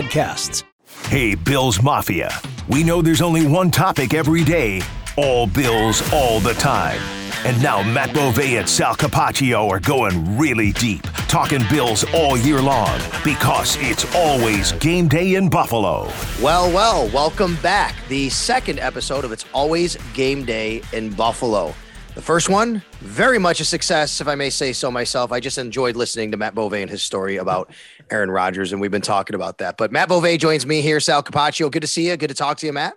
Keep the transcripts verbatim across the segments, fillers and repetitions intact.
Podcasts. Hey, Bills Mafia. We know there's only one topic every day, all Bills all the time. And now Matt Bovee and Sal Capaccio are going really deep, talking Bills all year long, because it's always game day in Buffalo. Well, well, welcome back. The second episode of It's Always Game Day in Buffalo. The first one, very much a success, if I may say so myself. I just enjoyed listening to Matt Bovee and his story about Aaron Rodgers, and we've been talking about that. But Matt Bovee joins me here, Sal Capaccio. Good to see you. Good to talk to you, Matt.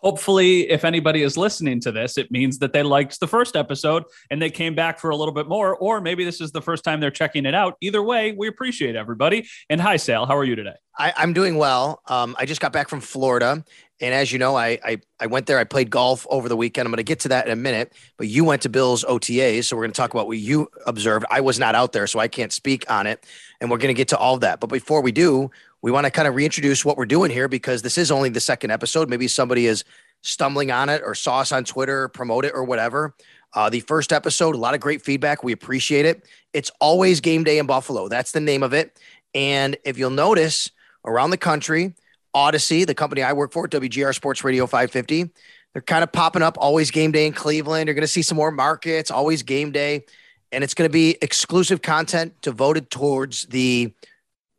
Hopefully, if anybody is listening to this, it means that they liked the first episode and they came back for a little bit more, or maybe this is the first time they're checking it out. Either way, we appreciate everybody. And hi, Sal. How are you today? I, I'm doing well. Um, I just got back from Florida. And as you know, I, I I went there. I played golf over the weekend. I'm going to get to that in a minute. But you went to Bill's O T As, so we're going to talk about what you observed. I was not out there, so I can't speak on it. And we're going to get to all of that. But before we do, we want to kind of reintroduce what we're doing here, because this is only the second episode. Maybe somebody is stumbling on it or saw us on Twitter, or promote it or whatever. Uh, the first episode, a lot of great feedback. We appreciate it. It's Always Game Day in Buffalo. That's the name of it. And if you'll notice, around the country, Odyssey, the company I work for, W G R Sports Radio five fifty, they're kind of popping up Always Game Day in Cleveland. You're going to see some more markets, Always Game Day. And it's going to be exclusive content devoted towards the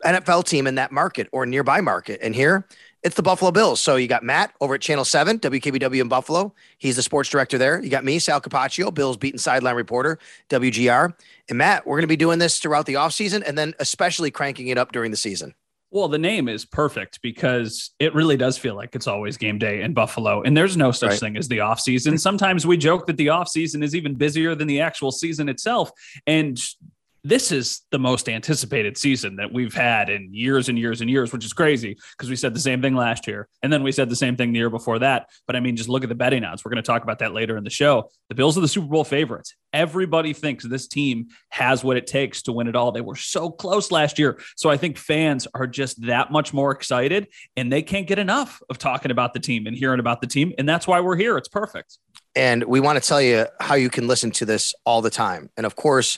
N F L team in that market or nearby market. And here, it's the Buffalo Bills. So you got Matt over at Channel seven, W K B W in Buffalo. He's the sports director there. You got me, Sal Capaccio, Bills beat and sideline reporter, W G R. And Matt, we're going to be doing this throughout the offseason and then especially cranking it up during the season. Well, the name is perfect because it really does feel like it's always game day in Buffalo, and there's no such right. thing as the off season. Sometimes we joke that the off season is even busier than the actual season itself. And this is the most anticipated season that we've had in years and years and years, which is crazy because we said the same thing last year. And then we said the same thing the year before that. But I mean, just look at the betting odds. We're going to talk about that later in the show. The Bills are the Super Bowl favorites. Everybody thinks this team has what it takes to win it all. They were so close last year. So I think fans are just that much more excited, and they can't get enough of talking about the team and hearing about the team. And that's why we're here. It's perfect. And we want to tell you how you can listen to this all the time. And of course,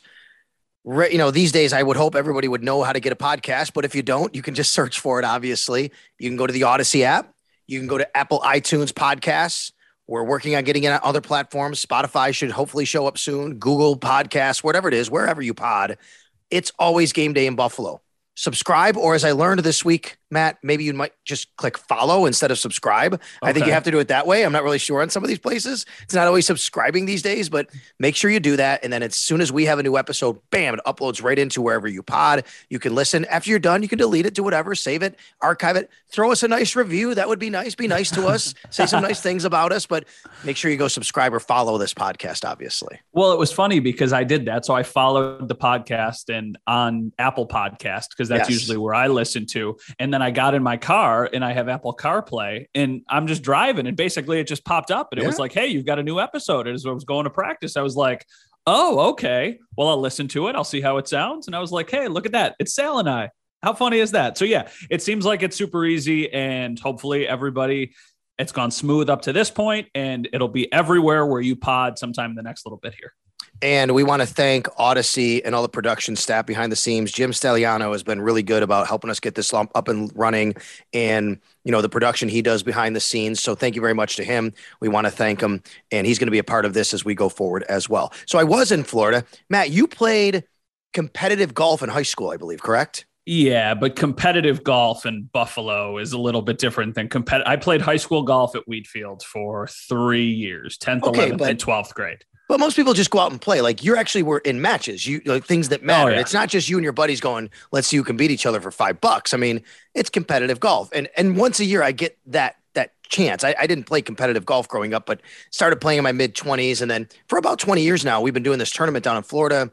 you know, these days I would hope everybody would know how to get a podcast, but if you don't, you can just search for it. Obviously, you can go to the Odyssey app. You can go to Apple iTunes podcasts. We're working on getting it on other platforms. Spotify should hopefully show up soon. Google podcasts, whatever it is, wherever you pod, it's always game day in Buffalo. Subscribe, or as I learned this week, Matt, maybe you might just click follow instead of subscribe. Okay. I think you have to do it that way. I'm not really sure on some of these places. It's not always subscribing these days, but make sure you do that. And then as soon as we have a new episode, bam, it uploads right into wherever you pod. You can listen. After you're done, you can delete it, do whatever, save it, archive it, throw us a nice review. That would be nice. Be nice to us. Say some nice things about us, but make sure you go subscribe or follow this podcast, obviously. Well, it was funny because I did that. So I followed the podcast and on Apple Podcast, because that's yes. usually where I listen to. And then I got in my car and I have Apple CarPlay and I'm just driving and basically it just popped up and it yeah. was like, hey, you've got a new episode. As I was going to practice, I was like, oh, okay, well, I'll listen to it. I'll see how it sounds. And I was like, hey, look at that. It's Sal and I. How funny is that? So yeah, it seems like it's super easy, and hopefully everybody, it's gone smooth up to this point, and it'll be everywhere where you pod sometime in the next little bit here. And we want to thank Odyssey and all the production staff behind the scenes. Jim Stelliano has been really good about helping us get this up and running, and, you know, the production he does behind the scenes. So thank you very much to him. We want to thank him, and he's going to be a part of this as we go forward as well. So I was in Florida. Matt, you played competitive golf in high school, I believe, correct? Yeah, but competitive golf in Buffalo is a little bit different than competitive. I played high school golf at Wheatfield for three years, tenth, okay, eleventh, but, and twelfth grade. But most people just go out and play. Like, you actually were in matches, you like things that matter. Oh, yeah. It's not just you and your buddies going, let's see who can beat each other for five bucks. I mean, it's competitive golf. And and once a year I get that that chance. I, I didn't play competitive golf growing up, but started playing in my mid-twenties. And then for about twenty years now, we've been doing this tournament down in Florida.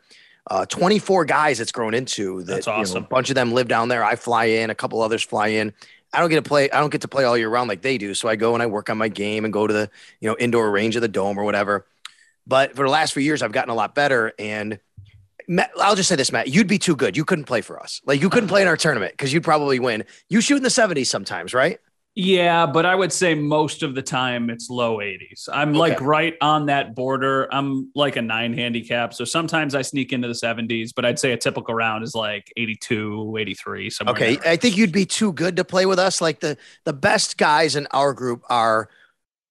Uh, twenty-four guys it's grown into. That, That's awesome. You know, a bunch of them live down there. I fly in, a couple others fly in. I don't get to play. I don't get to play all year round like they do. So I go and I work on my game and go to the, you know, indoor range of the dome or whatever. But for the last few years, I've gotten a lot better. And Matt, I'll just say this, Matt, you'd be too good. You couldn't play for us. Like, you couldn't play in our tournament because you'd probably win. You shoot in the seventies sometimes, right? Yeah, but I would say most of the time it's low eighties. I'm okay. like right on that border. I'm like a nine handicap. So sometimes I sneak into the seventies, but I'd say a typical round is like eighty-two, eighty-three. Somewhere okay. There. I think you'd be too good to play with us. Like, the, the best guys in our group are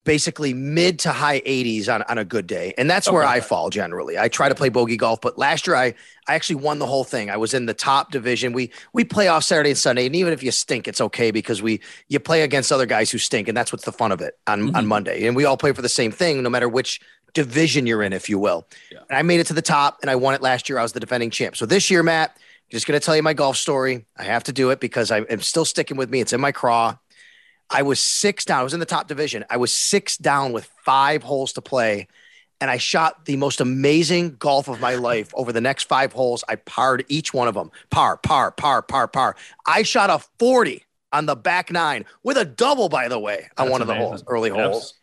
basically mid to high eighties on, on a good day. And that's okay. where I fall generally. I try to play bogey golf, but last year I, I actually won the whole thing. I was in the top division. We, we play off Saturday and Sunday. And even if you stink, it's okay because we, you play against other guys who stink. And that's what's the fun of it on, mm-hmm. on Monday. And we all play for the same thing, no matter which division you're in, if you will. Yeah. And I made it to the top and I won it last year. I was the defending champ. So this year, Matt, I'm just going to tell you my golf story. I have to do it because I am still sticking with me. It's in my craw. I was six down. I was in the top division. I was six down with five holes to play. And I shot the most amazing golf of my life over the next five holes. I parred each one of them. Par, par, par, par, par. I shot a forty on the back nine with a double, by the way, on That's one of amazing. the holes, early yes. holes.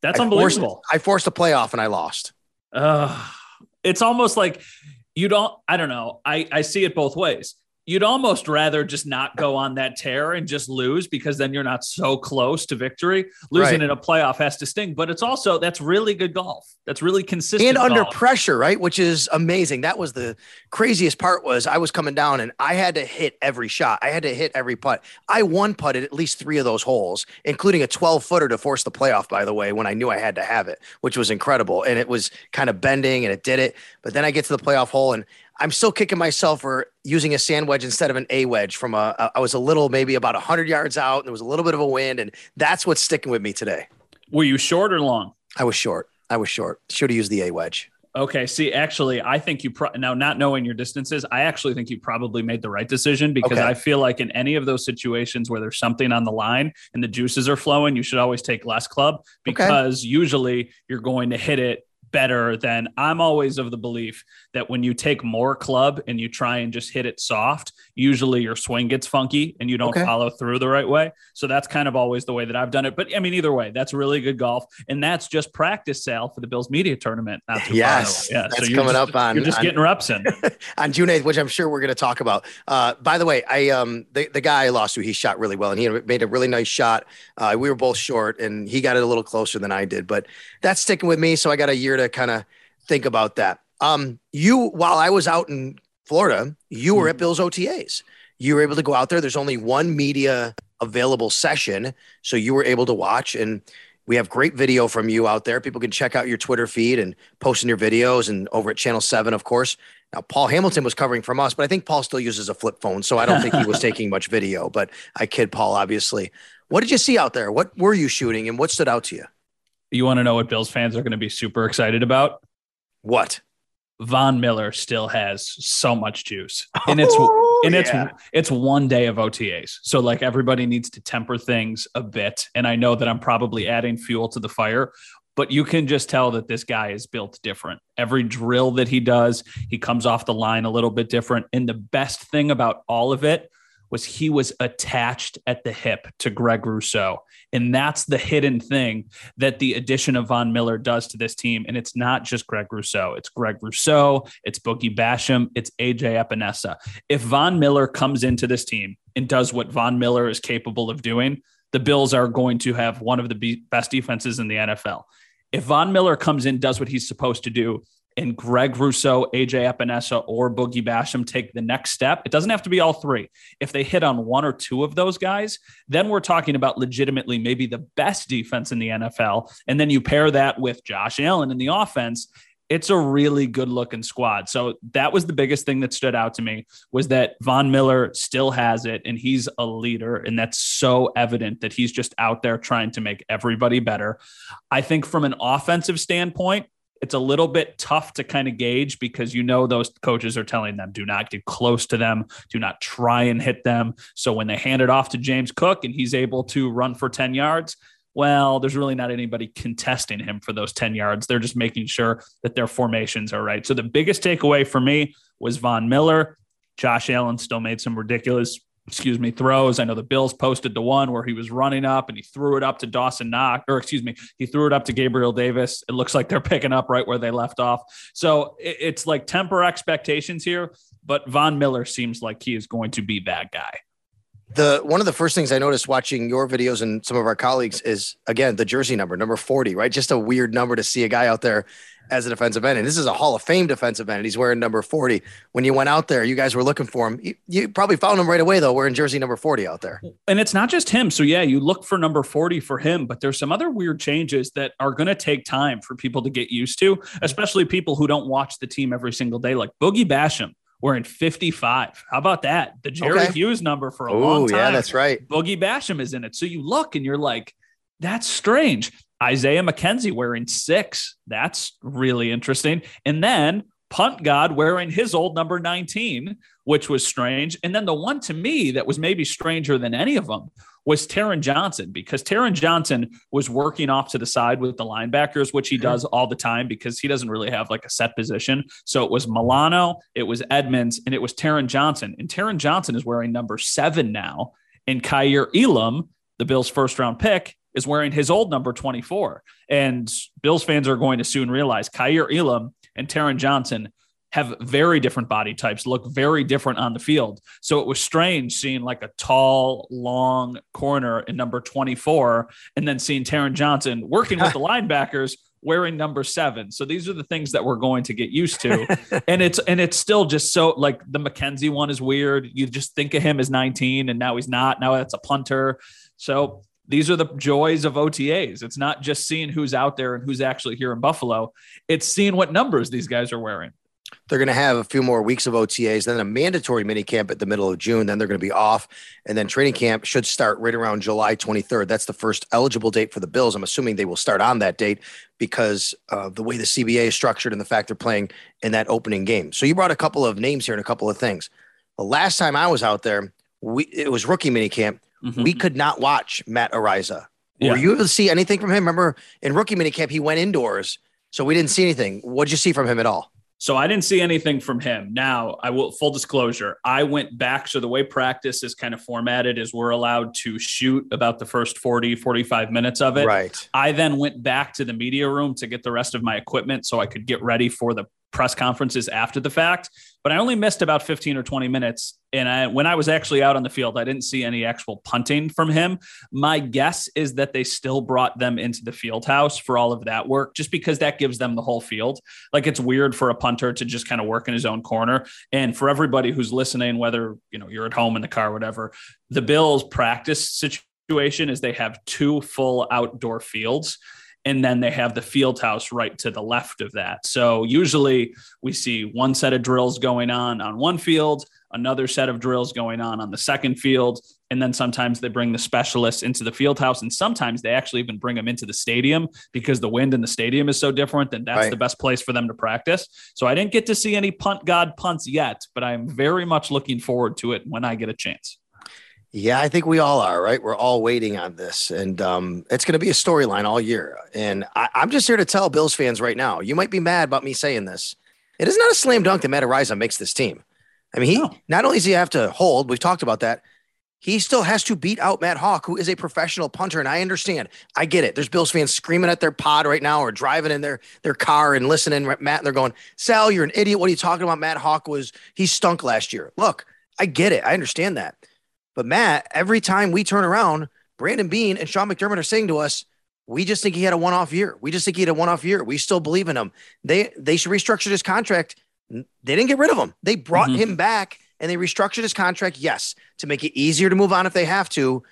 That's I unbelievable. Forced, I forced a playoff and I lost. Uh, it's almost like you don't, I don't know. I, I see it both ways. You'd almost rather just not go on that tear and just lose because then you're not so close to victory. Losing right. in a playoff has to sting, but it's also, that's really good golf. That's really consistent. And golf. Under pressure, right? Which is amazing. That was the craziest part was I was coming down and I had to hit every shot. I had to hit every putt. I one putted at least three of those holes, including a twelve footer to force the playoff, by the way, when I knew I had to have it, which was incredible. And it was kind of bending and it did it. But then I get to the playoff hole and I'm still kicking myself for using a sand wedge instead of an A wedge from a, a I was a little, maybe about a hundred yards out. And there was a little bit of a wind and that's what's sticking with me today. Were you short or long? I was short. I was short. Should have used the A wedge. Okay. See, actually, I think you pro- now not knowing your distances, I actually think you probably made the right decision because okay. I feel like in any of those situations where there's something on the line and the juices are flowing, you should always take less club because okay. usually you're going to hit it better than I'm always of the belief that when you take more club and you try and just hit it soft, usually your swing gets funky and you don't okay. follow through the right way. So that's kind of always the way that I've done it. But I mean, either way, that's really good golf. And that's just practice, Sal, for the Bills media tournament. Not too yes. Yeah. That's so you're coming just, up on, you're just on, getting reps in on June eighth, which I'm sure we're going to talk about. Uh, by the way, I, um, the, the guy I lost to, he shot really well and he made a really nice shot. Uh, we were both short and he got it a little closer than I did, but that's sticking with me. So I got a year to kind of think about that. Um, you, while I was out in Florida, you were at Bill's O T As. You were able to go out there. There's only one media available session. So you were able to watch and we have great video from you out there. People can check out your Twitter feed and post in your videos and over at Channel seven, of course. Now, Paul Hamilton was covering from us, but I think Paul still uses a flip phone. So I don't think he was taking much video, but I kid Paul, obviously. What did you see out there? What were you shooting and what stood out to you? You want to know what Bills fans are going to be super excited about? What? Von Miller still has so much juice and it's, oh, and it's, yeah. it's one day of O T As. So like everybody needs to temper things a bit. And I know that I'm probably adding fuel to the fire, but you can just tell that this guy is built different. Every drill that he does, he comes off the line a little bit different. And the best thing about all of it was he was attached at the hip to Greg Rousseau. And that's the hidden thing that the addition of Von Miller does to this team. And it's not just Greg Rousseau. It's Greg Rousseau. It's Boogie Basham. It's A J Epenesa. If Von Miller comes into this team and does what Von Miller is capable of doing, the Bills are going to have one of the best defenses in the N F L. If Von Miller comes in, does what he's supposed to do, and Greg Rousseau, A J Epenesa, or Boogie Basham take the next step, it doesn't have to be all three. If they hit on one or two of those guys, then we're talking about legitimately maybe the best defense in the N F L. And then you pair that with Josh Allen in the offense. it's a really good looking squad. So that was the biggest thing that stood out to me, was that Von Miller still has it and he's a leader. And that's so evident that he's just out there trying to make everybody better. I think from an offensive standpoint, it's a little bit tough to kind of gauge, because you know those coaches are telling them, do not get close to them, do not try and hit them. So when they hand it off to James Cook and he's able to run for ten yards, well, there's really not anybody contesting him for those ten yards. They're just making sure that their formations are right. So the biggest takeaway for me was Von Miller. Josh Allen still made some ridiculous, excuse me, throws. I know the Bills posted the one where he was running up and he threw it up to Dawson Knox, or excuse me, he threw it up to Gabriel Davis. It looks like they're picking up right where they left off. So it's like temper expectations here, but Von Miller seems like he is going to be that guy. The one of the first things I noticed watching your videos and some of our colleagues is, again, the jersey number, number forty, right? Just a weird number to see a guy out there as a defensive end. And this is a Hall of Fame defensive end. He's wearing number forty. When you went out there, you guys were looking for him. You, you probably found him right away, though, wearing jersey number forty out there. And it's not just him. So, yeah, you look for number forty for him, but there's some other weird changes that are going to take time for people to get used to, especially people who don't watch the team every single day, like Boogie Basham. We're in fifty-five. How about that? The Jerry okay. Hughes number for a Ooh, long time. Yeah, that's right. Boogie Basham is in it. So you look and you're like, that's strange. Isaiah McKenzie wearing six. That's really interesting. And then punt god wearing his old number nineteen, which was strange. And then the one to me that was maybe stranger than any of them was Taron Johnson, because Taron Johnson was working off to the side with the linebackers, which he does all the time because he doesn't really have like a set position. So it was Milano, it was Edmonds, and it was Taron Johnson. And Taron Johnson is wearing number seven now. And Kyrie Elam, the Bills' first round pick, is wearing his old number twenty-four. And Bills fans are going to soon realize Kyrie Elam and Taron Johnson have very different body types, look very different on the field. So it was strange seeing like a tall, long corner in number twenty-four, and then seeing Taron Johnson working with the linebackers wearing number seven. So these are the things that we're going to get used to. and it's, and it's still just so like the McKenzie one is weird. You just think of him as nineteen and now he's not. Now that's a punter. So these are the joys of O T As. It's not just seeing who's out there and who's actually here in Buffalo. It's seeing what numbers these guys are wearing. They're going to have a few more weeks of O T As, then a mandatory minicamp at the middle of June. Then they're going to be off. And then training camp should start right around July twenty-third. That's the first eligible date for the Bills. I'm assuming they will start on that date because of the way the C B A is structured and the fact they're playing in that opening game. So you brought a couple of names here and a couple of things. The last time I was out there, we, it was rookie minicamp. Mm-hmm. We could not watch Matt Araiza. Yeah. Were you able to see anything from him? Remember, in rookie minicamp, he went indoors, so we didn't see anything. What did you see from him at all? So I didn't see anything from him. Now, I will, full disclosure, I went back. So the way practice is kind of formatted is we're allowed to shoot about the first forty, forty-five minutes of it. Right. I then went back to the media room to get the rest of my equipment so I could get ready for the press conferences after the fact. But I only missed about fifteen or twenty minutes. And I, when I was actually out on the field, I didn't see any actual punting from him. My guess is that they still brought them into the field house for all of that work, just because that gives them the whole field. Like, it's weird for a punter to just kind of work in his own corner. And for everybody who's listening, whether, you know, you're at home in the car, whatever, the Bills' practice situation is they have two full outdoor fields. And then they have the field house right to the left of that. So usually we see one set of drills going on on one field, another set of drills going on on the second field. And then sometimes they bring the specialists into the field house. And sometimes they actually even bring them into the stadium because the wind in the stadium is so different that that's right. the best place for them to practice. So I didn't get to see any punt god punts yet, but I'm very much looking forward to it when I get a chance. Yeah, I think we all are, right? We're all waiting on this, and um, it's going to be a storyline all year. And I, I'm just here to tell Bills fans right now, you might be mad about me saying this. It is not a slam dunk that Matt Araiza makes this team. I mean, he no. not only does he have to hold, we've talked about that, he still has to beat out Matt Hawk, who is a professional punter, and I understand. I get it. There's Bills fans screaming at their pod right now or driving in their, their car and listening, Matt, and they're going, Sal, you're an idiot. What are you talking about? Matt Hawk was – he stunk last year. Look, I get it. I understand that. But Matt, every time we turn around, Brandon Beane and Sean McDermott are saying to us, we just think he had a one-off year. We just think he had a one-off year. We still believe in him. They they should restructure his contract. They didn't get rid of him. They brought mm-hmm. him back, and they restructured his contract, yes, to make it easier to move on if they have to.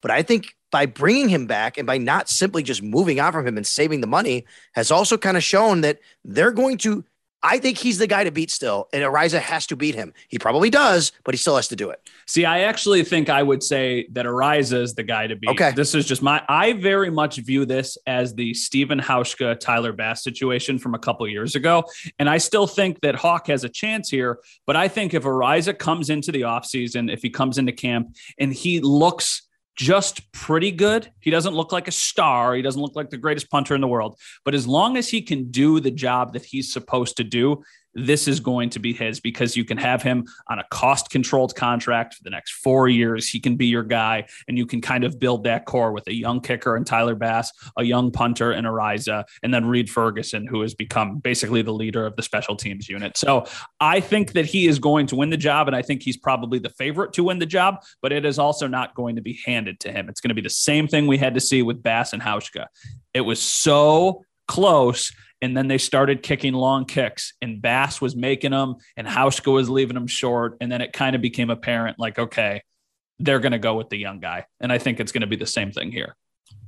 But I think by bringing him back and by not simply just moving on from him and saving the money, has also kind of shown that they're going to, I think he's the guy to beat still, and Araiza has to beat him. He probably does, but he still has to do it. See, I actually think I would say that Araiza is the guy to beat. Okay. This is just my, I very much view this as the Stephen Hauschka, Tyler Bass situation from a couple years ago. And I still think that Hawk has a chance here, but I think if Araiza comes into the offseason, if he comes into camp and he looks just pretty good. He doesn't look like a star. He doesn't look like the greatest punter in the world. But as long as he can do the job that he's supposed to do, this is going to be his, because you can have him on a cost-controlled contract for the next four years. He can be your guy, and you can kind of build that core with a young kicker and Tyler Bass, a young punter and Araiza, and then Reed Ferguson, who has become basically the leader of the special teams unit. So I think that he is going to win the job, and I think he's probably the favorite to win the job, but it is also not going to be handed to him. It's going to be the same thing we had to see with Bass and Hauschka. It was so close, and then they started kicking long kicks, and Bass was making them and Hauschka was leaving them short. And then it kind of became apparent, like, okay, they're going to go with the young guy. And I think it's going to be the same thing here.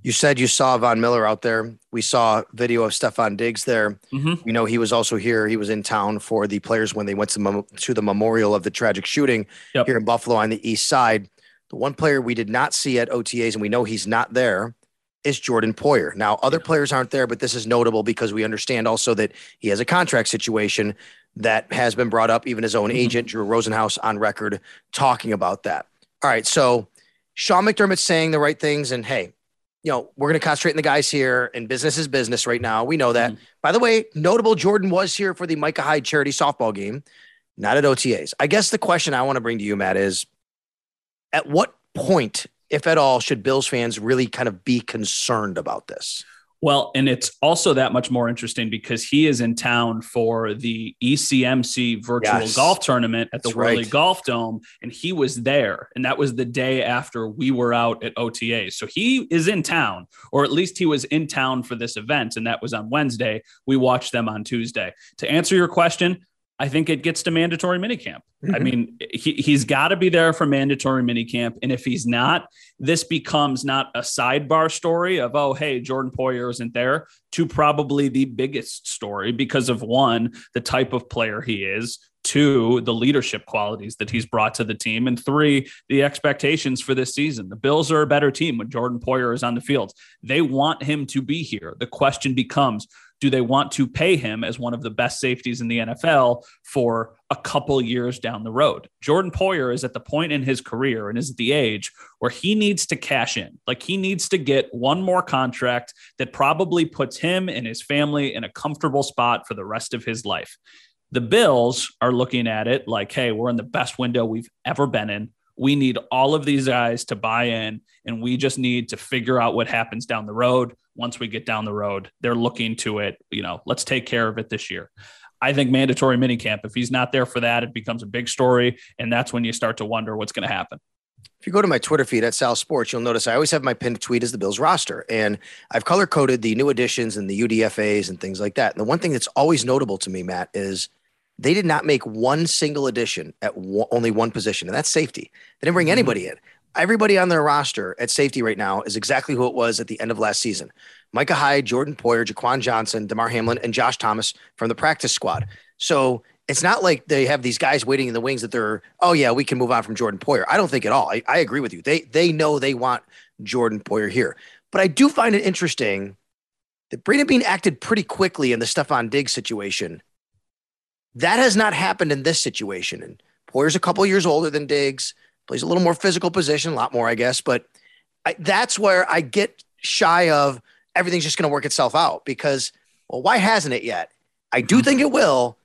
You said you saw Von Miller out there. We saw video of Stefan Diggs there. Mm-hmm. You know, he was also here. He was in town for the players when they went to, mem- to the memorial of the tragic shooting yep. here in Buffalo on the east side. The one player we did not see at O T As, and we know he's not there, is Jordan Poyer. Now, other players aren't there, but this is notable because we understand also that he has a contract situation that has been brought up, even his own mm-hmm. agent, Drew Rosenhaus, on record talking about that. All right, so Sean McDermott's saying the right things, and hey, you know, we're going to concentrate on the guys here, and business is business right now. We know that. Mm-hmm. By the way, notable, Jordan was here for the Micah Hyde charity softball game, not at O T As. I guess the question I want to bring to you, Matt, is at what point, if at all, should Bills fans really kind of be concerned about this? Well, and it's also that much more interesting because he is in town for the E C M C virtual yes. golf tournament at the That's Worley right. Golf Dome, and he was there. And that was the day after we were out at O T A. So he is in town, or at least he was in town for this event, and that was on Wednesday. We watched them on Tuesday. To answer your question, I think it gets to mandatory minicamp. Mm-hmm. I mean, he, he's got to be there for mandatory minicamp. And if he's not, this becomes not a sidebar story of, oh, hey, Jordan Poyer isn't there, to probably the biggest story because of, one, the type of player he is, two, the leadership qualities that he's brought to the team, and three, the expectations for this season. The Bills are a better team when Jordan Poyer is on the field. They want him to be here. The question becomes, do they want to pay him as one of the best safeties in the N F L for a couple years down the road? Jordan Poyer is at the point in his career and is at the age where he needs to cash in. Like, he needs to get one more contract that probably puts him and his family in a comfortable spot for the rest of his life. The Bills are looking at it like, hey, we're in the best window we've ever been in. We need all of these guys to buy in, and we just need to figure out what happens down the road. Once we get down the road, they're looking to it, you know, let's take care of it this year. I think mandatory minicamp, if he's not there for that, it becomes a big story. And that's when you start to wonder what's going to happen. If you go to my Twitter feed at Sal Sports, you'll notice I always have my pinned tweet as the Bills roster. And I've color coded the new additions and the U D F As and things like that. And the one thing that's always notable to me, Matt, is they did not make one single addition at one, only one position. And that's safety. They didn't bring anybody in. Everybody on their roster at safety right now is exactly who it was at the end of last season. Micah Hyde, Jordan Poyer, Jaquan Johnson, Damar Hamlin, and Josh Thomas from the practice squad. So it's not like they have these guys waiting in the wings that they're, oh, yeah, we can move on from Jordan Poyer. I don't think at all. I, I agree with you. They, they know they want Jordan Poyer here. But I do find it interesting that Brandon Beane acted pretty quickly in the Stephon Diggs situation. That has not happened in this situation. And Poyer's a couple years older than Diggs. Plays a little more physical position, a lot more, I guess. But I, that's where I get shy of everything's just going to work itself out because, well, why hasn't it yet? I do think it will.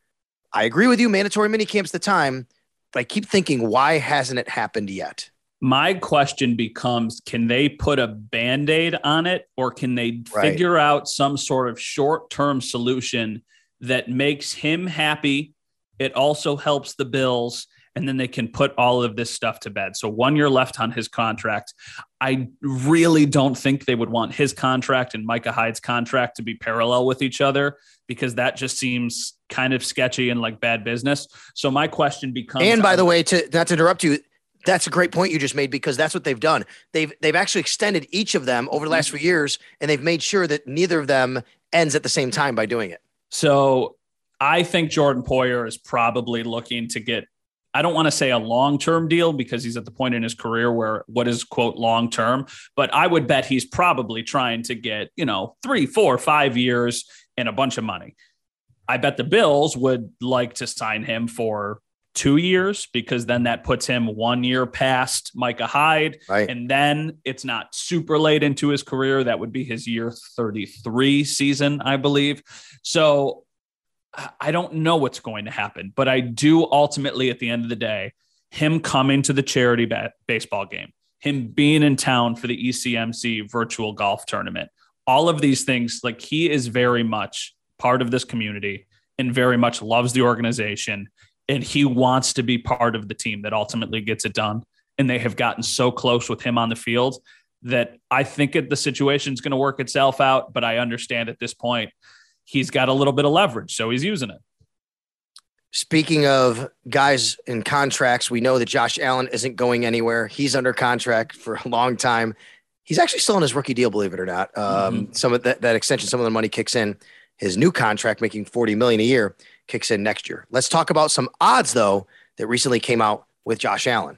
I agree with you. Mandatory minicamp's the time. But I keep thinking, why hasn't it happened yet? My question becomes, can they put a Band-Aid on it, or can they right. figure out some sort of short-term solution that makes him happy? It also helps the Bills. And then they can put all of this stuff to bed. So one year left on his contract. I really don't think they would want his contract and Micah Hyde's contract to be parallel with each other, because that just seems kind of sketchy and like bad business. So my question becomes, and by the way, to not to interrupt you, That's a great point you just made, because that's what they've done. They've they've actually extended each of them over the last few years, and they've made sure that neither of them ends at the same time by doing it. So I think Jordan Poyer is probably looking to get, I don't want to say a long-term deal because he's at the point in his career where what is, quote, long-term, but I would bet he's probably trying to get, you know, three, four, five years and a bunch of money. I bet the Bills would like to sign him for two years because then that puts him one year past Micah Hyde. Right. And then it's not super late into his career. That would be his year thirty-three season, I believe. So I don't know what's going to happen, but I do ultimately at the end of the day, him coming to the charity bat- baseball game, him being in town for the E C M C virtual golf tournament, all of these things, like he is very much part of this community and very much loves the organization. And he wants to be part of the team that ultimately gets it done. And they have gotten so close with him on the field that I think it, the situation is going to work itself out. But I understand at this point, he's got a little bit of leverage, so he's using it. Speaking of guys in contracts, we know that Josh Allen isn't going anywhere. He's under contract for a long time. He's actually still on his rookie deal, believe it or not. Um, mm-hmm. Some of that, that extension, some of the money kicks in. His new contract, making forty million dollars a year, kicks in next year. Let's talk about some odds, though, that recently came out with Josh Allen.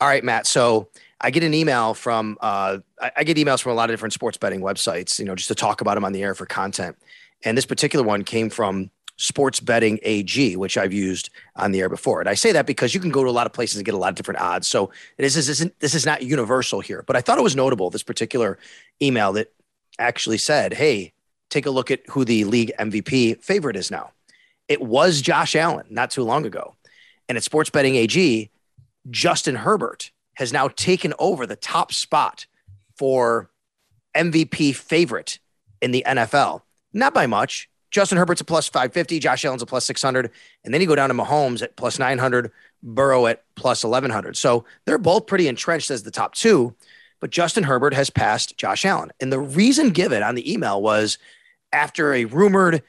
All right, Matt. So I get an email from, uh, I get emails from a lot of different sports betting websites, you know, just to talk about them on the air for content. And this particular one came from Sports Betting A G, which I've used on the air before. And I say that because you can go to a lot of places and get a lot of different odds. So this is, isn't, this is not universal here, but I thought it was notable, this particular email that actually said, hey, take a look at who the league M V P favorite is now. It was Josh Allen not too long ago. And at Sports Betting A G, Justin Herbert has now taken over the top spot for M V P favorite in the N F L. Not by much. Justin Herbert's a plus five fifty. Josh Allen's a plus six hundred. And then you go down to Mahomes at plus nine hundred. Burrow at plus eleven hundred. So they're both pretty entrenched as the top two. But Justin Herbert has passed Josh Allen. And the reason given on the email was after a rumored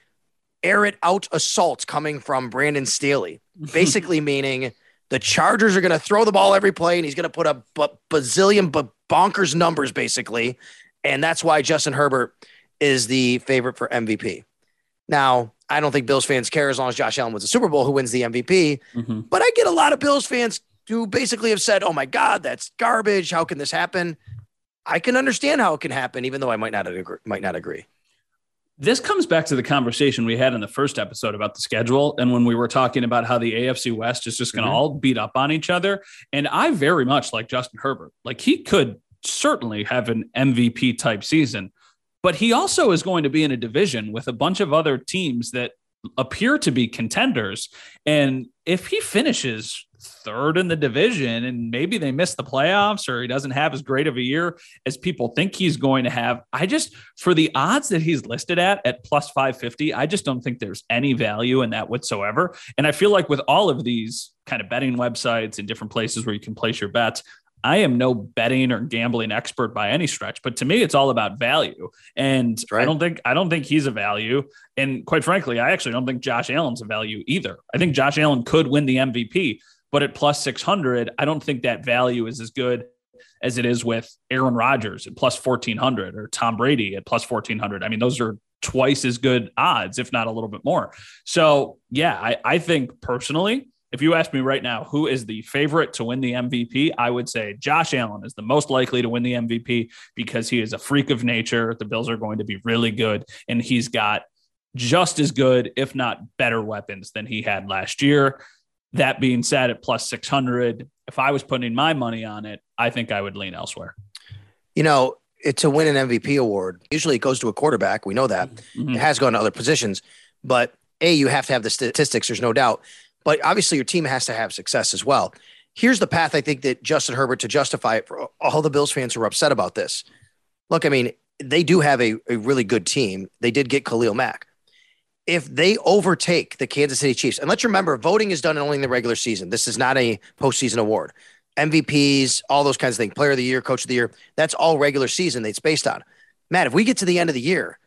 air it out assault coming from Brandon Staley, basically meaning the Chargers are going to throw the ball every play, and he's going to put up b- bazillion b- bonkers numbers, basically. And that's why Justin Herbert is the favorite for M V P. Now, I don't think Bills fans care as long as Josh Allen wins the Super Bowl who wins the M V P. Mm-hmm. But I get a lot of Bills fans who basically have said, oh, my God, that's garbage. How can this happen? I can understand how it can happen, even though I might not agree. Might not agree. This comes back to the conversation we had in the first episode about the schedule, and when we were talking about how the A F C West is just going to mm-hmm. all beat up on each other. And I very much like Justin Herbert. Like, he could certainly have an M V P type season, but he also is going to be in a division with a bunch of other teams that appear to be contenders. And if he finishes third in the division and maybe they miss the playoffs or he doesn't have as great of a year as people think he's going to have, I just, for the odds that he's listed at, at plus five fifty, I just don't think there's any value in that whatsoever. And I feel like with all of these kind of betting websites and different places where you can place your bets, I am no betting or gambling expert by any stretch, but to me, it's all about value. And right. I don't think, I don't think he's a value. And quite frankly, I actually don't think Josh Allen's a value either. I think Josh Allen could win the M V P, but at plus six hundred, I don't think that value is as good as it is with Aaron Rodgers at plus fourteen hundred or Tom Brady at plus fourteen hundred. I mean, those are twice as good odds, if not a little bit more. So yeah, I, I think personally, if you ask me right now, who is the favorite to win the M V P? I would say Josh Allen is the most likely to win the M V P because he is a freak of nature. The Bills are going to be really good, and he's got just as good, if not better, weapons than he had last year. That being said, at plus six hundred, if I was putting my money on it, I think I would lean elsewhere. You know, it's a win an M V P award. Usually it goes to a quarterback. We know that. Mm-hmm. It has gone to other positions. But, A, you have to have the statistics. There's no doubt. But obviously your team has to have success as well. Here's the path I think that Justin Herbert, to justify it for all the Bills fans who are upset about this. Look, I mean, they do have a, a really good team. They did get Khalil Mack. If they overtake the Kansas City Chiefs, and let's remember, voting is done only in the regular season. This is not a postseason award. M V Ps, all those kinds of things, player of the year, coach of the year, that's all regular season that's based on. Matt, if we get to the end of the year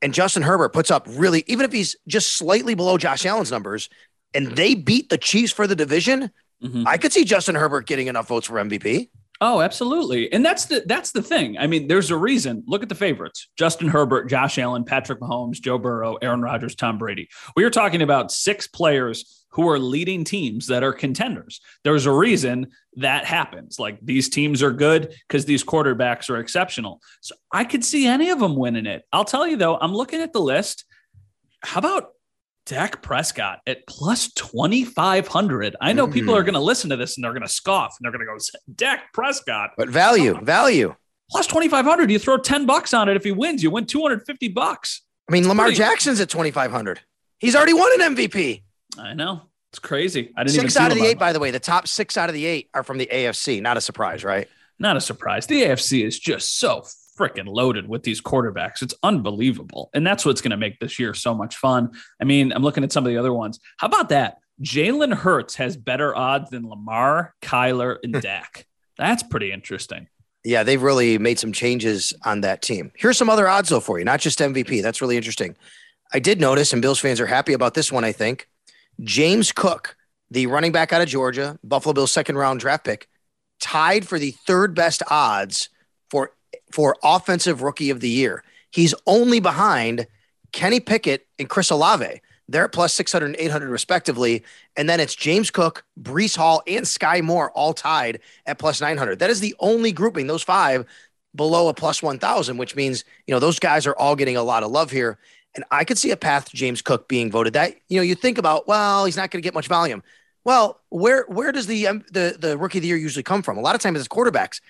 and Justin Herbert puts up really, even if he's just slightly below Josh Allen's numbers, and they beat the Chiefs for the division, mm-hmm. I could see Justin Herbert getting enough votes for M V P. Oh, absolutely. And that's the that's the thing. I mean, there's a reason. Look at the favorites. Justin Herbert, Josh Allen, Patrick Mahomes, Joe Burrow, Aaron Rodgers, Tom Brady. We are talking about six players who are leading teams that are contenders. There's a reason that happens. Like, these teams are good because these quarterbacks are exceptional. So I could see any of them winning it. I'll tell you, though, I'm looking at the list. How about Dak Prescott at plus twenty-five hundred. I know mm. people are going to listen to this and they're going to scoff and they're going to go, Dak Prescott. But value, oh, value. Plus twenty-five hundred. You throw ten bucks on it. If he wins, you win two hundred fifty bucks. I mean, it's Lamar pretty... Jackson's at twenty-five hundred. He's already won an M V P. I know. It's crazy. I didn't six even see out of the eight, by the way. The top six out of the eight are from the A F C. Not a surprise, right? Not a surprise. The A F C is just so freaking loaded with these quarterbacks. It's unbelievable. And that's what's going to make this year so much fun. I mean, I'm looking at some of the other ones. How about that? Jalen Hurts has better odds than Lamar, Kyler, and Dak. That's pretty interesting. Yeah, they've really made some changes on that team. Here's some other odds, though, for you, not just M V P. That's really interesting. I did notice, and Bills fans are happy about this one, I think. James Cook, the running back out of Georgia, Buffalo Bills second round draft pick, tied for the third best odds for for offensive rookie of the year. He's only behind Kenny Pickett and Chris Olave. They're at plus six hundred and eight hundred respectively. And then it's James Cook, Breece Hall, and Sky Moore all tied at plus nine hundred. That is the only grouping, those five, below a plus one thousand, which means, you know, those guys are all getting a lot of love here. And I could see a path to James Cook being voted that, you know, you think about, well, he's not going to get much volume. Well, where, where does the, um, the, the rookie of the year usually come from? A lot of times it's quarterbacks.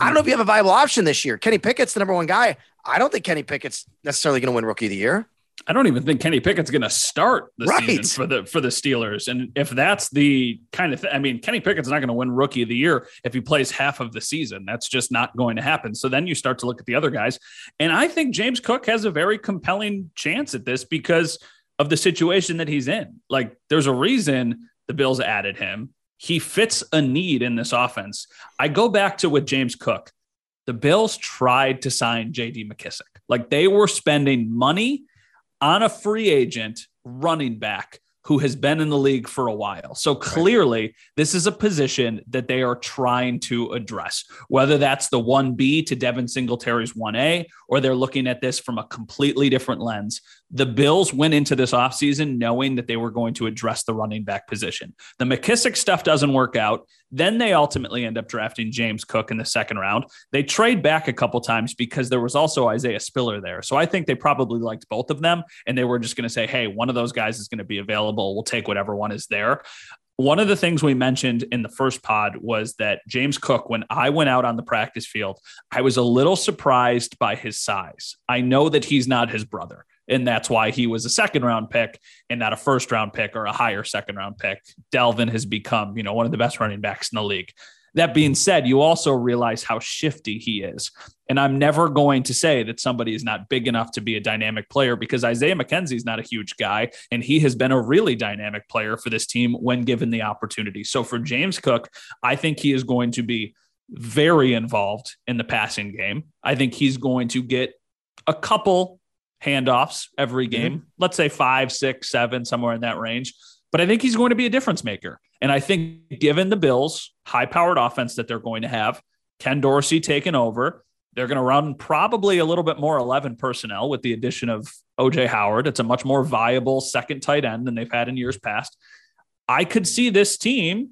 I don't know if you have a viable option this year. Kenny Pickett's the number one guy. I don't think Kenny Pickett's necessarily going to win Rookie of the Year. I don't even think Kenny Pickett's going to start the right. season for the for the Steelers. And if that's the kind of thing, I mean, Kenny Pickett's not going to win Rookie of the Year if he plays half of the season. That's just not going to happen. So then you start to look at the other guys. And I think James Cook has a very compelling chance at this because of the situation that he's in. Like, there's a reason the Bills added him. He fits a need in this offense. I go back to with James Cook. The Bills tried to sign J D McKissic. Like, they were spending money on a free agent running back who has been in the league for a while. So clearly, right. this is a position that they are trying to address, whether that's the one B to Devin Singletary's one A, or they're looking at this from a completely different lens. The Bills went into this offseason knowing that they were going to address the running back position. The McKissic stuff doesn't work out. Then they ultimately end up drafting James Cook in the second round. They trade back a couple times because there was also Isaiah Spiller there. So I think they probably liked both of them, and they were just going to say, hey, one of those guys is going to be available. We'll take whatever one is there. One of the things we mentioned in the first pod was that James Cook, when I went out on the practice field, I was a little surprised by his size. I know that he's not his brother, and that's why he was a second round pick and not a first round pick or a higher second round pick. Delvin has become, you know, one of the best running backs in the league. That being said, you also realize how shifty he is. And I'm never going to say that somebody is not big enough to be a dynamic player, because Isaiah McKenzie is not a huge guy, and he has been a really dynamic player for this team when given the opportunity. So for James Cook, I think he is going to be very involved in the passing game. I think he's going to get a couple handoffs every game, mm-hmm. let's say five, six, seven, somewhere in that range. But I think he's going to be a difference maker. And I think given the Bills' high-powered offense that they're going to have, Ken Dorsey taking over, they're going to run probably a little bit more eleven personnel with the addition of O J Howard. It's a much more viable second tight end than they've had in years past. I could see this team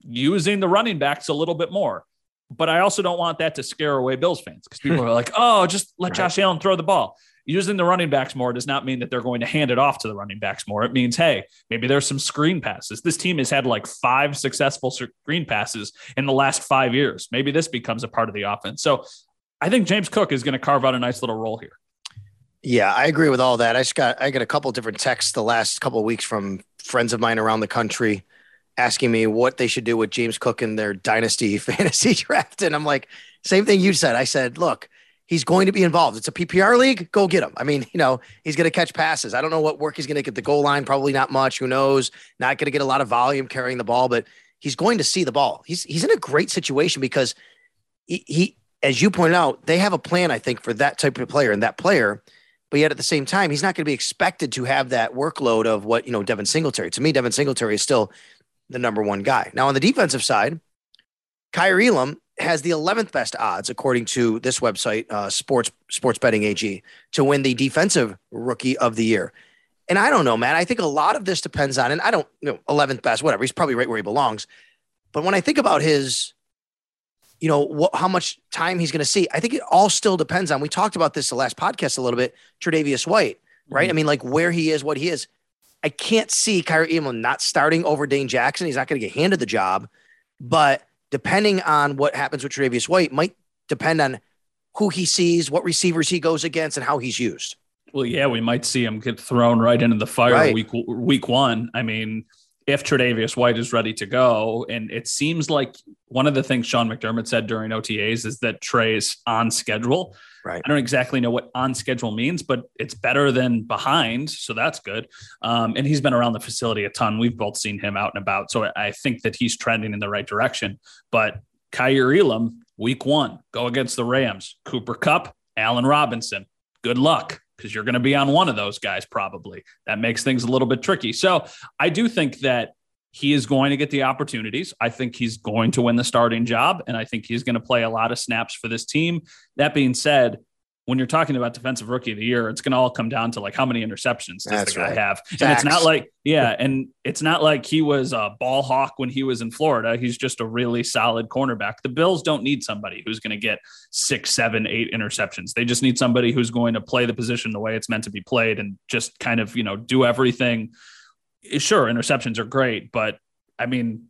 using the running backs a little bit more. But I also don't want that to scare away Bills fans, because people are like, oh, just let right. Josh Allen throw the ball. Using the running backs more does not mean that they're going to hand it off to the running backs more. It means, hey, maybe there's some screen passes. This team has had like five successful screen passes in the last five years. Maybe this becomes a part of the offense. So I think James Cook is going to carve out a nice little role here. Yeah, I agree with all that. I just got I got a couple different texts the last couple of weeks from friends of mine around the country asking me what they should do with James Cook in their dynasty fantasy draft. And I'm like, same thing you said. I said, look, he's going to be involved. It's a P P R league. Go get him. I mean, you know, he's going to catch passes. I don't know what work he's going to get at the goal line. Probably not much. Who knows? Not going to get a lot of volume carrying the ball, but he's going to see the ball. He's he's in a great situation because he, he as you pointed out, they have a plan, I think, for that type of player and that player. But yet at the same time, he's not going to be expected to have that workload of what, you know, Devin Singletary. To me, Devin Singletary is still the number one guy. Now, on the defensive side, Kyrie Elam has the eleventh best odds, according to this website, uh, Sports Sports Betting A G, to win the defensive rookie of the year. And I don't know, man. I think a lot of this depends on, and I don't you know, eleventh best, whatever. He's probably right where he belongs. But when I think about his, you know, what, how much time he's going to see, I think it all still depends on, we talked about this the last podcast a little bit, Tre'Davious White, right? Mm-hmm. I mean, like where he is, what he is. I can't see Kyrie Elam not starting over Dane Jackson. He's not going to get handed the job, but depending on what happens with Tre'Davious White might depend on who he sees, what receivers he goes against, and how he's used. Well, yeah, we might see him get thrown right into the fire right. week week one. I mean, if Tre'Davious White is ready to go, and it seems like one of the things Sean McDermott said during O T As is that Trey's on schedule. Right. I don't exactly know what on schedule means, but it's better than behind. So that's good. Um, and he's been around the facility a ton. We've both seen him out and about. So I think that he's trending in the right direction. But Kyrie Elam, week one, go against the Rams, Cooper Kupp, Allen Robinson. Good luck, because you're going to be on one of those guys probably. That makes things a little bit tricky. So I do think that he is going to get the opportunities. I think he's going to win the starting job, and I think he's going to play a lot of snaps for this team. That being said, when you're talking about defensive rookie of the year, it's going to all come down to like how many interceptions does That's the guy right. have? Facts. And it's not like, yeah. And it's not like he was a ball hawk when he was in Florida. He's just a really solid cornerback. The Bills don't need somebody who's going to get six, seven, eight interceptions. They just need somebody who's going to play the position the way it's meant to be played and just kind of, you know, do everything. Sure, interceptions are great, but I mean,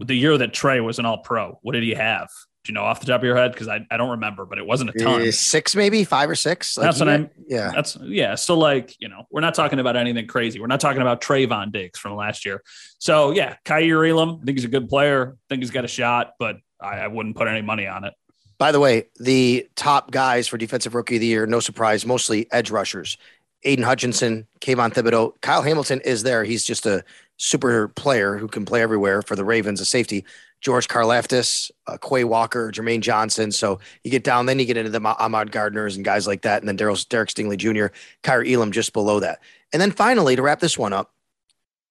the year that Trey was an all-pro, what did he have? Do you know off the top of your head? Because I, I don't remember, but it wasn't a ton. Six, maybe five or six. Like, that's what I'm. Yeah, that's yeah. So like, you know, we're not talking about anything crazy. We're not talking about Trayvon Diggs from last year. So yeah, Kyrie Elam. I think he's a good player. I think he's got a shot, but I, I wouldn't put any money on it. By the way, the top guys for defensive rookie of the year, no surprise, mostly edge rushers. Aiden Hutchinson, Kayvon Thibodeau, Kyle Hamilton is there. He's just a super player who can play everywhere for the Ravens, a safety. George Karlaftis, uh, Quay Walker, Jermaine Johnson. So you get down, then you get into the Ahmad Gardners and guys like that. And then Darryl, Derek Stingley Junior, Kyrie Elam just below that. And then finally, to wrap this one up,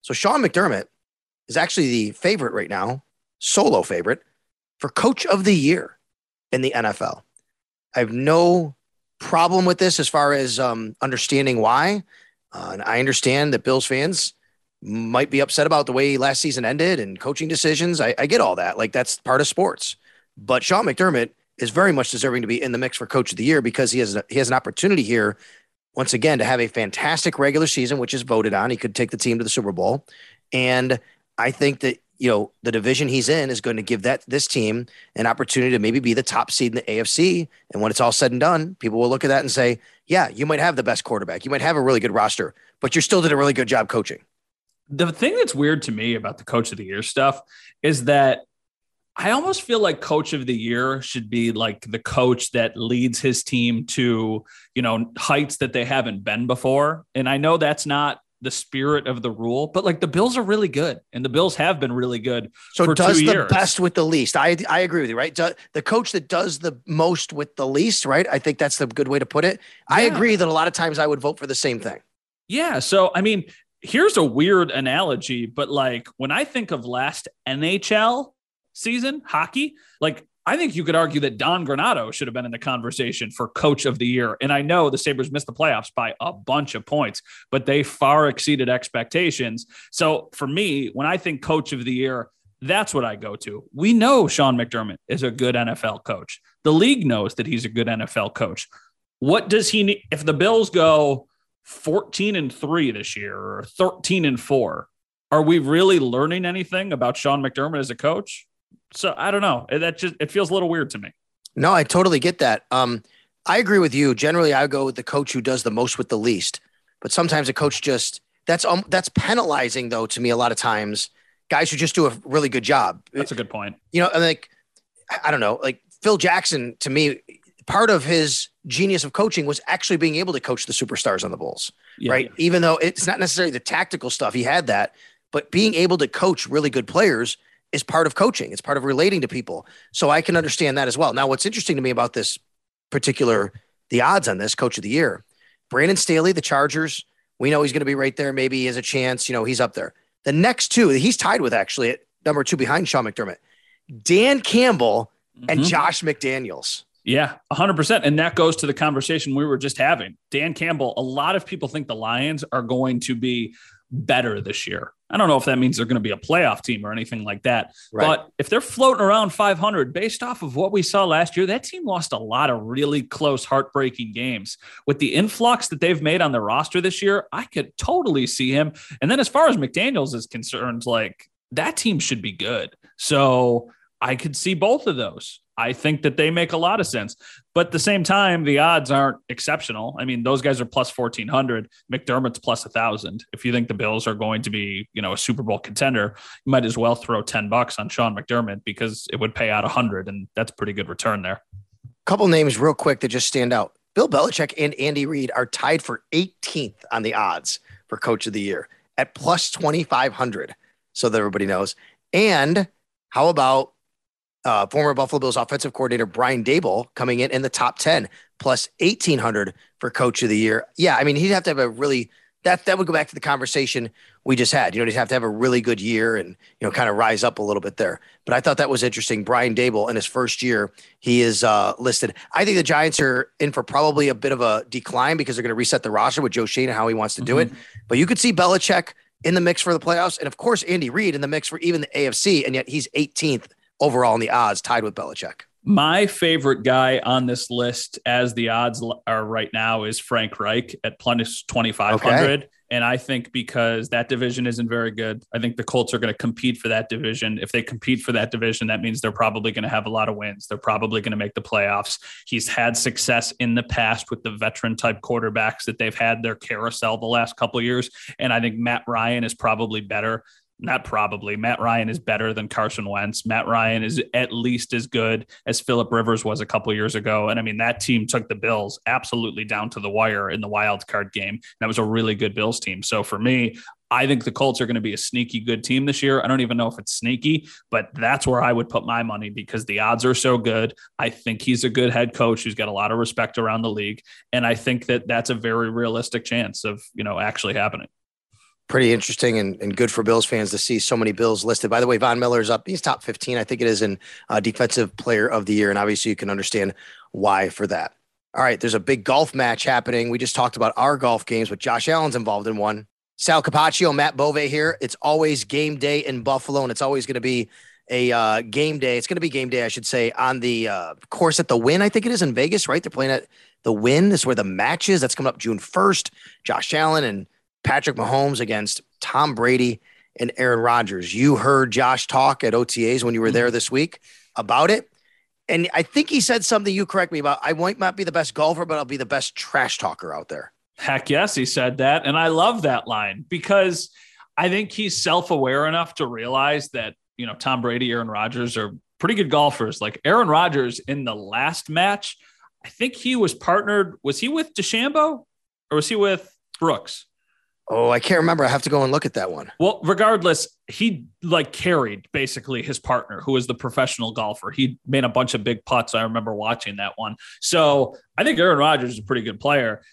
so Sean McDermott is actually the favorite right now, solo favorite, for coach of the year in the N F L. I have no problem with this as far as um, understanding why. Uh, and I understand that Bills fans might be upset about the way last season ended and coaching decisions. I, I get all that. Like, that's part of sports. But Sean McDermott is very much deserving to be in the mix for coach of the year because he has a, he has an opportunity here, once again, to have a fantastic regular season, which is voted on. He could take the team to the Super Bowl. And I think that, you know, the division he's in is going to give that this team an opportunity to maybe be the top seed in the A F C. And when it's all said and done, people will look at that and say, yeah, you might have the best quarterback. You might have a really good roster, but you still did a really good job coaching. The thing that's weird to me about the coach of the year stuff is that I almost feel like coach of the year should be like the coach that leads his team to, you know, heights that they haven't been before. And I know that's not the spirit of the rule, but like the Bills are really good and the Bills have been really good. So for does two the years. Best with the least. I I agree with you, right? Do, the coach that does the most with the least, right? I think that's the good way to put it. Yeah. I agree that a lot of times I would vote for the same thing. Yeah. So, I mean, here's a weird analogy, but like when I think of last N H L season hockey, like I think you could argue that Don Granato should have been in the conversation for coach of the year. And I know the Sabres missed the playoffs by a bunch of points, but they far exceeded expectations. So for me, when I think coach of the year, that's what I go to. We know Sean McDermott is a good N F L coach. The league knows that he's a good N F L coach. What does he need? If the Bills go fourteen and three this year or thirteen and four, are we really learning anything about Sean McDermott as a coach? So I don't know. That just, it feels a little weird to me. No, I totally get that. Um, I agree with you. Generally, I go with the coach who does the most with the least, but sometimes a coach just that's, um, that's penalizing though, to me, a lot of times guys who just do a really good job. That's a good point. You know, and like, I don't know, like Phil Jackson, to me, part of his genius of coaching was actually being able to coach the superstars on the Bulls, yeah, right? Yeah. Even though it's not necessarily the tactical stuff. He had that, but being able to coach really good players is part of coaching. It's part of relating to people. So I can understand that as well. Now, what's interesting to me about this particular, the odds on this coach of the year, Brandon Staley, the Chargers, we know he's going to be right there. Maybe he has a chance. You know, he's up there. The next two, he's tied with actually at number two behind Sean McDermott, Dan Campbell mm-hmm. and Josh McDaniels. Yeah, one hundred percent. And that goes to the conversation we were just having. Dan Campbell, a lot of people think the Lions are going to be better this year. I don't know if that means they're going to be a playoff team or anything like that. Right. But if they're floating around five hundred, based off of what we saw last year, that team lost a lot of really close, heartbreaking games. With the influx that they've made on their roster this year, I could totally see him. And then as far as McDaniels is concerned, like that team should be good. So I could see both of those. I think that they make a lot of sense, but at the same time, the odds aren't exceptional. I mean, those guys are plus fourteen hundred. McDermott's plus a thousand. If you think the Bills are going to be, you know, a Super Bowl contender, you might as well throw ten bucks on Sean McDermott because it would pay out a hundred. And that's a pretty good return there. Couple names real quick that just stand out. Bill Belichick and Andy Reid are tied for eighteenth on the odds for coach of the year at plus twenty-five hundred. So that everybody knows. And how about, Uh, former Buffalo Bills offensive coordinator Brian Daboll coming in in the top ten plus eighteen hundred for coach of the year. Yeah. I mean, he'd have to have a really, that, that would go back to the conversation we just had, you know, he'd have to have a really good year and, you know, kind of rise up a little bit there, but I thought that was interesting. Brian Daboll in his first year, he is uh, listed. I think the Giants are in for probably a bit of a decline because they're going to reset the roster with Joe Shane, how he wants to mm-hmm. do it, but you could see Belichick in the mix for the playoffs. And of course, Andy Reid in the mix for even the A F C. And yet he's eighteenth overall in the odds, tied with Belichick. My favorite guy on this list as the odds are right now is Frank Reich at plus twenty-five hundred. Okay. And I think because that division isn't very good, I think the Colts are going to compete for that division. If they compete for that division, that means they're probably going to have a lot of wins. They're probably going to make the playoffs. He's had success in the past with the veteran type quarterbacks that they've had their carousel the last couple of years. And I think Matt Ryan is probably better. Not probably. Matt Ryan is better than Carson Wentz. Matt Ryan is at least as good as Phillip Rivers was a couple years ago. And I mean, that team took the Bills absolutely down to the wire in the wild card game. And that was a really good Bills team. So for me, I think the Colts are going to be a sneaky good team this year. I don't even know if it's sneaky, but that's where I would put my money because the odds are so good. I think he's a good head coach who's got a lot of respect around the league. And I think that that's a very realistic chance of, you know, actually happening. Pretty interesting and, and good for Bills fans to see so many Bills listed. By the way, Von Miller's up. He's top fifteen. I think it is in uh, defensive player of the year. And obviously you can understand why for that. All right. There's a big golf match happening. We just talked about our golf games, but Josh Allen's involved in one. Sal Capaccio, Matt Bovee here. It's always game day in Buffalo. And it's always going to be a uh, game day. It's going to be game day, I should say, on the uh, course at the Wynn. I think it is in Vegas, right? They're playing at the Wynn. This is where the match is. That's coming up June first. Josh Allen and Patrick Mahomes against Tom Brady and Aaron Rodgers. You heard Josh talk at O T As when you were there this week about it. And I think he said something, you correct me about, I might not be the best golfer, but I'll be the best trash talker out there. Heck yes, he said that. And I love that line because I think he's self-aware enough to realize that, you know, Tom Brady, Aaron Rodgers are pretty good golfers. Like Aaron Rodgers in the last match, I think he was partnered. Was he with DeChambeau or was he with Brooks? Oh, I can't remember. I have to go and look at that one. Well, regardless, he like carried basically his partner who is the professional golfer. He made a bunch of big putts. I remember watching that one. So I think Aaron Rodgers is a pretty good player.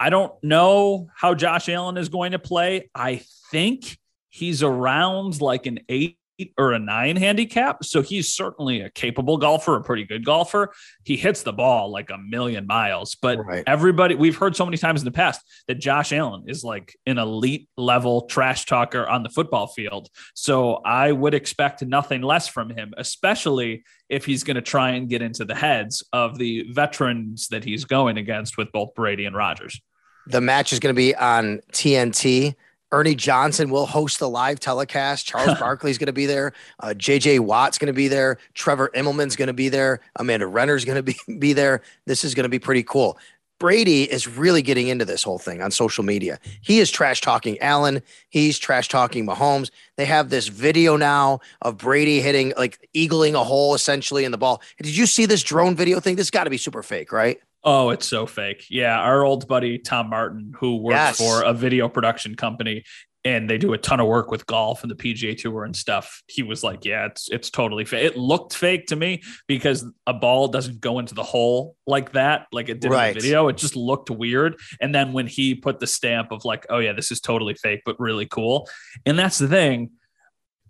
I don't know how Josh Allen is going to play. I think he's around like an eight or a nine handicap. So he's certainly a capable golfer, a pretty good golfer. He hits the ball like a million miles, but right. everybody, we've heard so many times in the past that Josh Allen is like an elite level trash talker on the football field. So I would expect nothing less from him, especially if he's going to try and get into the heads of the veterans that he's going against with both Brady and Rodgers. The match is going to be on T N T. Ernie Johnson will host the live telecast. Charles Barkley's going to be there. Uh, J J Watt's going to be there. Trevor Immelman's going to be there. Amanda Renner's going to be, be there. This is going to be pretty cool. Brady is really getting into this whole thing on social media. He is trash talking Allen. He's trash talking Mahomes. They have this video now of Brady hitting, like eagling a hole essentially in the ball. Did you see this drone video thing? This got to be super fake, right? Oh, it's so fake. Yeah. Our old buddy, Tom Martin, who works yes. for a video production company and they do a ton of work with golf and the P G A Tour and stuff. He was like, yeah, it's, it's totally fake. It looked fake to me because a ball doesn't go into the hole like that. Like it did right. in the video. It just looked weird. And then when he put the stamp of like, oh yeah, this is totally fake, but really cool. And that's the thing,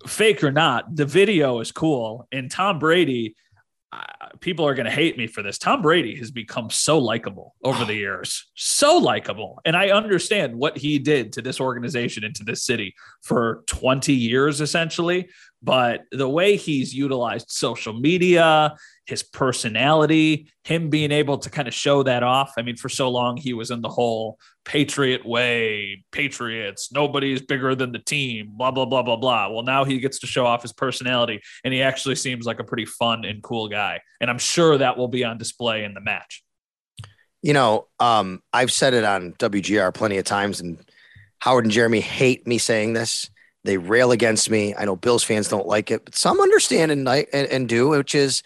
fake or not, the video is cool. And Tom Brady, people are going to hate me for this. Tom Brady has become so likable over the years, so likable. And I understand what he did to this organization and to this city for twenty years, essentially. But the way he's utilized social media, his personality, him being able to kind of show that off. I mean, for so long, he was in the whole Patriot way, Patriots, nobody's bigger than the team, blah, blah, blah, blah, blah. Well, now he gets to show off his personality, and he actually seems like a pretty fun and cool guy. And I'm sure that will be on display in the match. You know, um, I've said it on W G R plenty of times, and Howard and Jeremy hate me saying this. They rail against me. I know Bills fans don't like it, but some understand and, and, and do, which is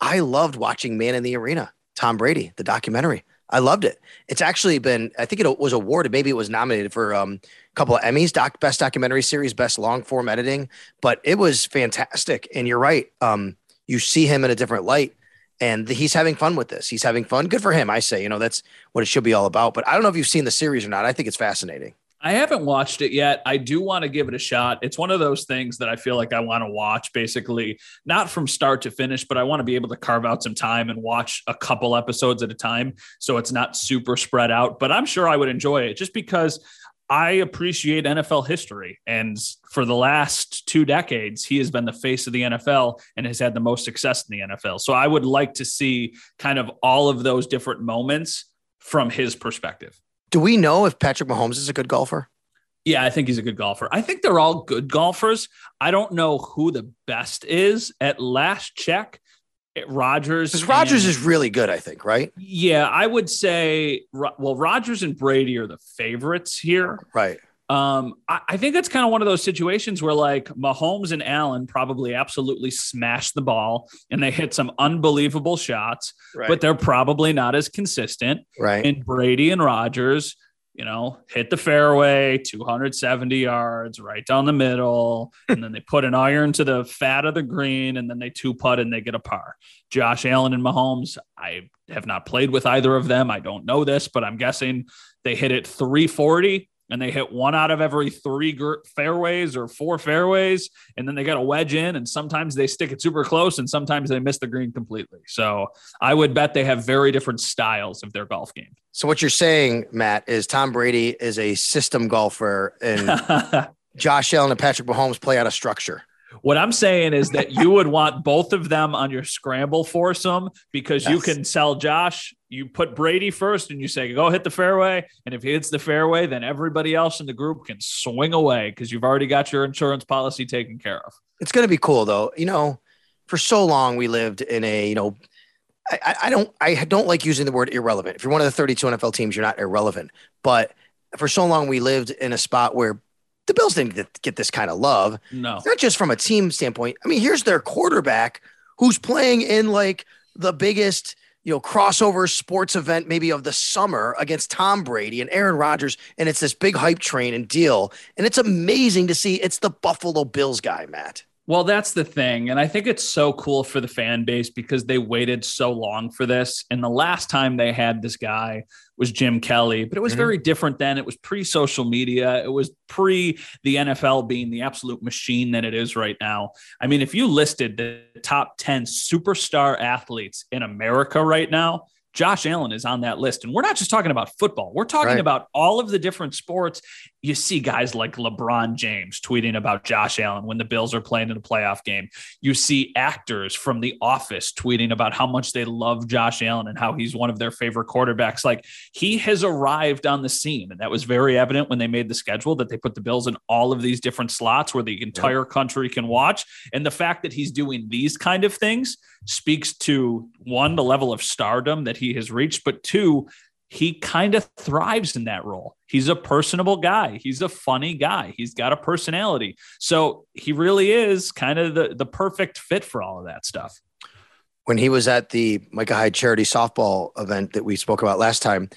I loved watching Man in the Arena, Tom Brady, the documentary. I loved it. It's actually been, I think it was awarded, maybe it was nominated for um, a couple of Emmys, doc, Best Documentary Series, Best Long Form Editing, but it was fantastic. And you're right. Um, you see him in a different light and the, he's having fun with this. He's having fun. Good for him. I say, you know, that's what it should be all about, but I don't know if you've seen the series or not. I think it's fascinating. I haven't watched it yet. I do want to give it a shot. It's one of those things that I feel like I want to watch basically, not from start to finish, but I want to be able to carve out some time and watch a couple episodes at a time. So it's not super spread out, but I'm sure I would enjoy it just because I appreciate N F L history. And for the last two decades, he has been the face of the N F L and has had the most success in the N F L. So I would like to see kind of all of those different moments from his perspective. Do we know if Patrick Mahomes is a good golfer? Yeah, I think he's a good golfer. I think they're all good golfers. I don't know who the best is. At last check, Rodgers. Because Rodgers is really good, I think, right? Yeah, I would say, well, Rodgers and Brady are the favorites here. Right. Um, I, I think that's kind of one of those situations where like Mahomes and Allen probably absolutely smashed the ball and they hit some unbelievable shots, right. but they're probably not as consistent. Right. And Brady and Rodgers, you know, hit the fairway, two hundred seventy yards, right down the middle. And then they put an iron to the fat of the green and then they two putt and they get a par. Josh Allen and Mahomes, I have not played with either of them. I don't know this, but I'm guessing they hit it three forty. And they hit one out of every three fairways or four fairways, and then they got a wedge in, and sometimes they stick it super close, and sometimes they miss the green completely. So I would bet they have very different styles of their golf game. So what you're saying, Matt, is Tom Brady is a system golfer, and Josh Allen and Patrick Mahomes play out of structure. What I'm saying is that you would want both of them on your scramble foursome because yes. you can sell Josh. You put Brady first and you say, go hit the fairway. And if he hits the fairway, then everybody else in the group can swing away because you've already got your insurance policy taken care of. It's going to be cool, though. You know, for so long we lived in a, you know, I, I don't I don't like using the word irrelevant. If you're one of the thirty-two N F L teams, you're not irrelevant. But for so long we lived in a spot where the Bills didn't get this kind of love. No, not just from a team standpoint. I mean, here's their quarterback who's playing in like the biggest, you know, crossover sports event maybe of the summer against Tom Brady and Aaron Rodgers. And it's this big hype train and deal. And it's amazing to see. It's the Buffalo Bills guy, Matt. Well, that's the thing. And I think it's so cool for the fan base because they waited so long for this. And the last time they had this guy was Jim Kelly, but it was mm-hmm. very different then. It was pre-social media. It was pre the N F L being the absolute machine that it is right now. I mean, if you listed the top ten superstar athletes in America right now, Josh Allen is on that list. And we're not just talking about football. We're talking right. about all of the different sports. You see guys like LeBron James tweeting about Josh Allen when the Bills are playing in a playoff game. You see actors from The Office tweeting about how much they love Josh Allen and how he's one of their favorite quarterbacks. Like, he has arrived on the scene. And that was very evident when they made the schedule, that they put the Bills in all of these different slots where the entire yep. country can watch. And the fact that he's doing these kind of things speaks to, one, the level of stardom that he he has reached, but two, he kind of thrives in that role. He's a personable guy. He's a funny guy. He's got a personality. So he really is kind of the, the perfect fit for all of that stuff. When he was at the Micah Hyde charity softball event that we spoke about last time,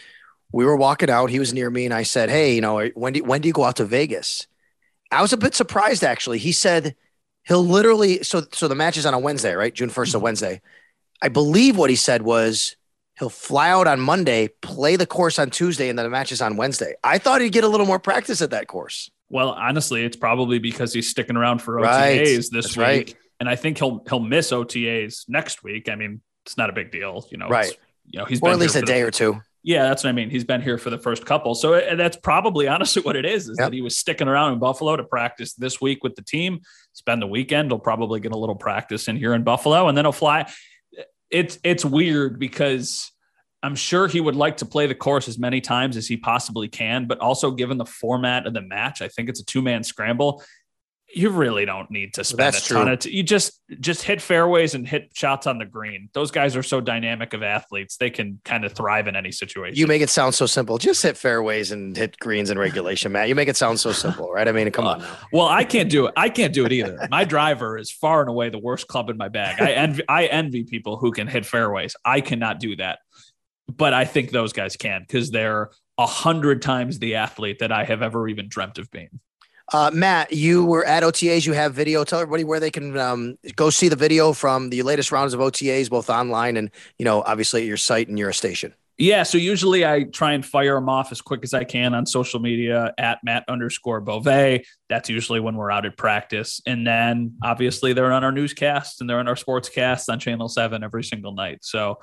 we were walking out. He was near me and I said, hey, you know, when do, when do you go out to Vegas? I was a bit surprised, actually. He said he'll literally, so, so the match is on a Wednesday, right? June first to Wednesday. I believe what he said was, he'll fly out on Monday, play the course on Tuesday, and then the match is on Wednesday. I thought he'd get a little more practice at that course. Well, honestly, it's probably because he's sticking around for O T As right. this That's week. Right. And I think he'll he'll miss O T As next week. I mean, it's not a big deal. You know, right. It's, you know, he's or at least a day the- or two. Yeah, that's what I mean. He's been here for the first couple. So and that's probably honestly what it is, is yep. that he was sticking around in Buffalo to practice this week with the team, spend the weekend. He'll probably get a little practice in here in Buffalo, and then he'll fly. It's it's weird because I'm sure he would like to play the course as many times as he possibly can, but also given the format of the match, I think it's a two-man scramble. You really don't need to spend That's a ton true. Of t- you just just hit fairways and hit shots on the green. Those guys are so dynamic of athletes. They can kind of thrive in any situation. You make it sound so simple. Just hit fairways and hit greens in regulation, Matt. You make it sound so simple, right? I mean, come uh, on. Well, I can't do it. I can't do it either. My driver is far and away the worst club in my bag. I envy, I envy people who can hit fairways. I cannot do that. But I think those guys can because they're a hundred times the athlete that I have ever even dreamt of being. Uh, Matt, you were at O T As. You have video. Tell everybody where they can um, go see the video from the latest rounds of O T As, both online and, you know, obviously at your site and your station. Yeah. So usually I try and fire them off as quick as I can on social media at Matt underscore Bovee. That's usually when we're out at practice. And then obviously they're on our newscasts and they're on our sportscasts on Channel seven every single night. So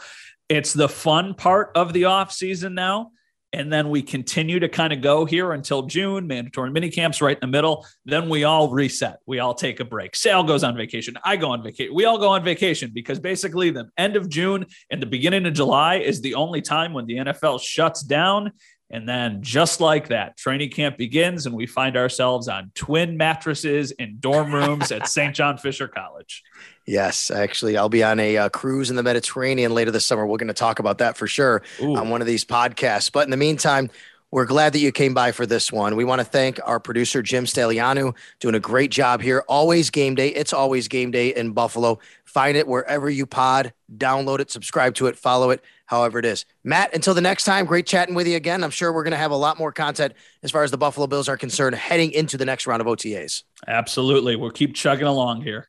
it's the fun part of the off season now. And then we continue to kind of go here until June, mandatory mini camps right in the middle. Then we all reset. We all take a break. Sal goes on vacation. I go on vacation. We all go on vacation because basically the end of June and the beginning of July is the only time when the N F L shuts down. And then just like that, training camp begins and we find ourselves on twin mattresses in dorm rooms at Saint John Fisher College. Yes, actually, I'll be on a uh, cruise in the Mediterranean later this summer. We're going to talk about that for sure Ooh. On one of these podcasts. But in the meantime, we're glad that you came by for this one. We want to thank our producer, Jim Stalianu, doing a great job here. Always game day. It's always game day in Buffalo. Find it wherever you pod, download it, subscribe to it, follow it, however it is. Matt, until the next time, great chatting with you again. I'm sure we're going to have a lot more content as far as the Buffalo Bills are concerned heading into the next round of O T As. Absolutely. We'll keep chugging along here.